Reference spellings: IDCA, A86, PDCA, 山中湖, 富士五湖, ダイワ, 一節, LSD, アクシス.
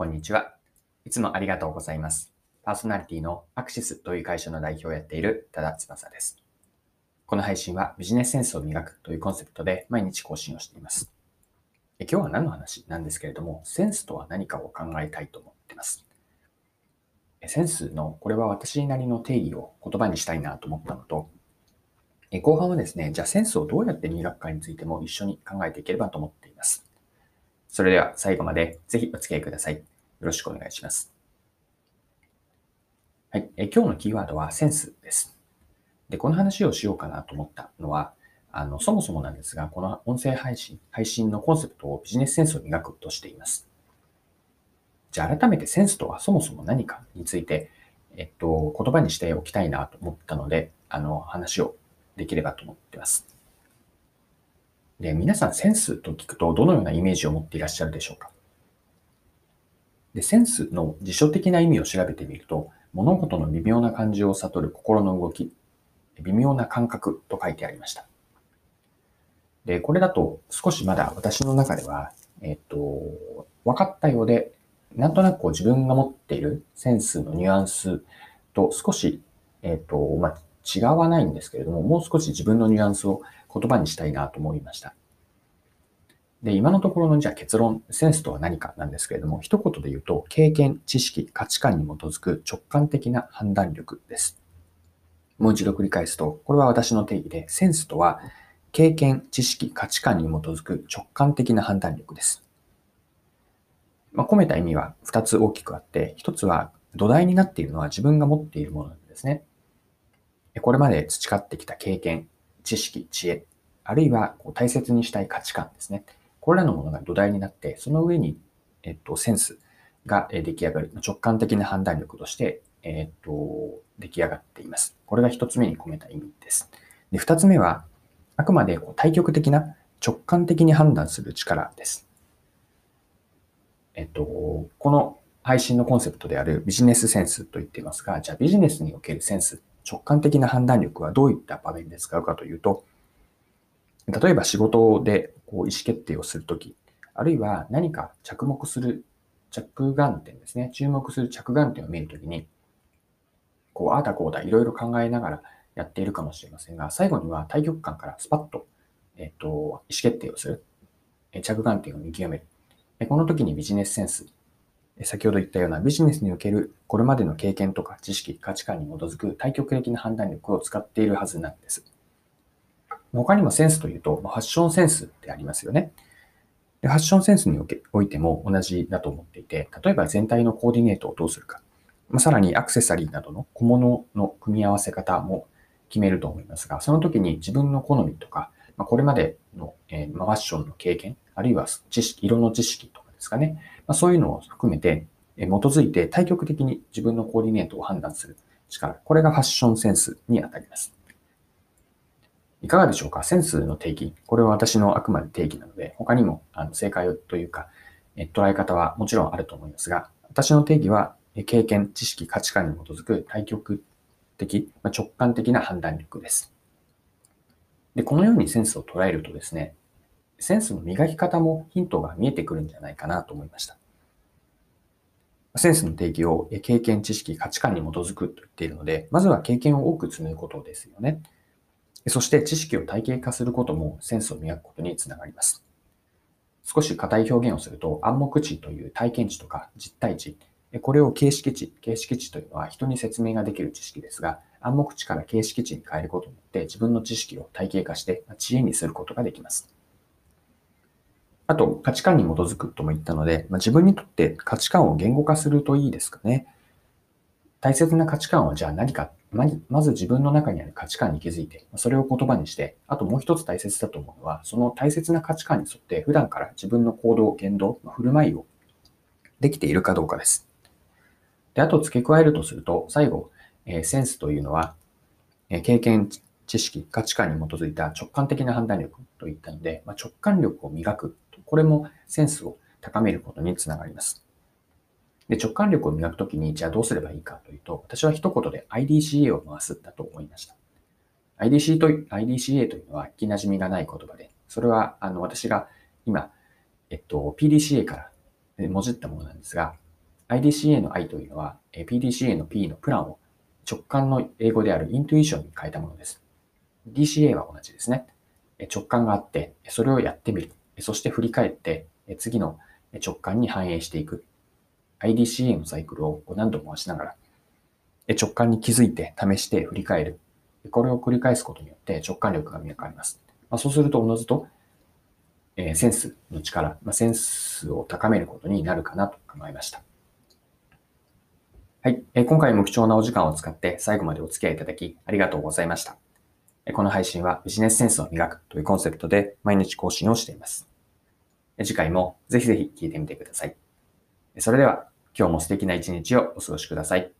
こんにちは。いつもありがとうございます。パーソナリティのアクシスという会社の代表をやっている多田翼です。この配信はビジネスセンスを磨くというコンセプトで毎日更新をしています。今日は何の話なんですけれども、センスとは何かを考えたいと思っています。センスのこれは私なりの定義を言葉にしたいなと思ったのと、後半はですね、じゃあセンスをどうやって磨くかについても一緒に考えていければと思っています。それでは最後までぜひお付き合いください。よろしくお願いします。はい、今日のキーワードはセンスです。で、この話をしようかなと思ったのは、そもそもなんですが、この音声配信のコンセプトをビジネスセンスを磨くとしています。じゃあ改めてセンスとはそもそも何かについて、言葉にしておきたいなと思ったので、話をできればと思っています。で、皆さんセンスと聞くとどのようなイメージを持っていらっしゃるでしょうか。で、センスの辞書的な意味を調べてみると、物事の微妙な感じを悟る心の動き、微妙な感覚と書いてありました。で、これだと少しまだ私の中では、分かったようで、なんとなく自分が持っているセンスのニュアンスと少し、違わないんですけれども、もう少し自分のニュアンスを言葉にしたいなと思いました。で、今のところのじゃあ結論、センスとは何かなんですけれども、一言で言うと、経験、知識、価値観に基づく直感的な判断力です。もう一度繰り返すと、これは私の定義で、センスとは経験、知識、価値観に基づく直感的な判断力です。込めた意味は2つ大きくあって、1つは土台になっているのは自分が持っているものなんですね。これまで培ってきた経験、知識、知恵、あるいは大切にしたい価値観ですね。これらのものが土台になって、その上に、センスが出来上がる、直感的な判断力として、出来上がっています。これが1つ目に込めた意味です。で、2つ目は、あくまで対極的な直感的に判断する力です。この配信のコンセプトであるビジネスセンスと言っていますが、じゃあビジネスにおけるセンス、直感的な判断力はどういった場面で使うかというと、例えば仕事で意思決定をするとき、あるいは何か着眼点ですね、注目する着眼点を見るときに、あだこうだいろいろ考えながらやっているかもしれませんが、最後には対極観からスパッと、意思決定をする、着眼点を見極める。この時にビジネスセンス、先ほど言ったようなビジネスにおけるこれまでの経験とか知識、価値観に基づく対極的な判断力を使っているはずなんです。他にもセンスというと、ファッションセンスってありますよね。で、ファッションセンスにおいても同じだと思っていて、例えば全体のコーディネートをどうするか、さらにアクセサリーなどの小物の組み合わせ方も決めると思いますが、その時に自分の好みとか、これまでのファッションの経験、あるいは知識、色の知識とかですかね。そういうのを含めて、基づいて対極的に自分のコーディネートを判断する力。これがファッションセンスにあたります。いかがでしょうか？センスの定義。これは私のあくまで定義なので、他にも正解というか、捉え方はもちろんあると思いますが、私の定義は経験、知識、価値観に基づく対極的、直感的な判断力です。で、このようにセンスを捉えるとですね、センスの磨き方もヒントが見えてくるんじゃないかなと思いました。センスの定義を経験、知識、価値観に基づくと言っているので、まずは経験を多く積むことですよね。そして知識を体系化することもセンスを磨くことにつながります。少し硬い表現をすると、暗黙知という体験知とか実体知、これを形式知というのは人に説明ができる知識ですが、暗黙知から形式知に変えることによって自分の知識を体系化して知恵にすることができます。あと、価値観に基づくとも言ったので、自分にとって価値観を言語化するといいですかね。大切な価値観はじゃあ何か、まず自分の中にある価値観に気づいて、それを言葉にして、あともう一つ大切だと思うのは、その大切な価値観に沿って普段から自分の行動、言動、振る舞いをできているかどうかです。で、あと付け加えるとすると、最後、センスというのは、経験、知識、価値観に基づいた直感的な判断力といったので、直感力を磨く。これもセンスを高めることにつながります。で、直感力を磨くときに、じゃあどうすればいいかというと、私は一言で IDCA を回すだと思いました。IDCA というのは聞き馴染みがない言葉で、それは私が今、PDCA からもじったものなんですが、IDCA の I というのは PDCA の P のプランを直感の英語であるイントゥイションに変えたものです。DCA は同じですね。直感があって、それをやってみる。そして振り返って、次の直感に反映していく。IDCA のサイクルを何度も回しながら、直感に気づいて、試して、振り返る。これを繰り返すことによって直感力が磨かれます。そうすると、おのずと、センスの力、センスを高めることになるかなと考えました。はい。今回も貴重なお時間を使って最後までお付き合いいただきありがとうございました。この配信はビジネスセンスを磨くというコンセプトで毎日更新をしています。次回もぜひぜひ聞いてみてください。それでは今日も素敵な一日をお過ごしください。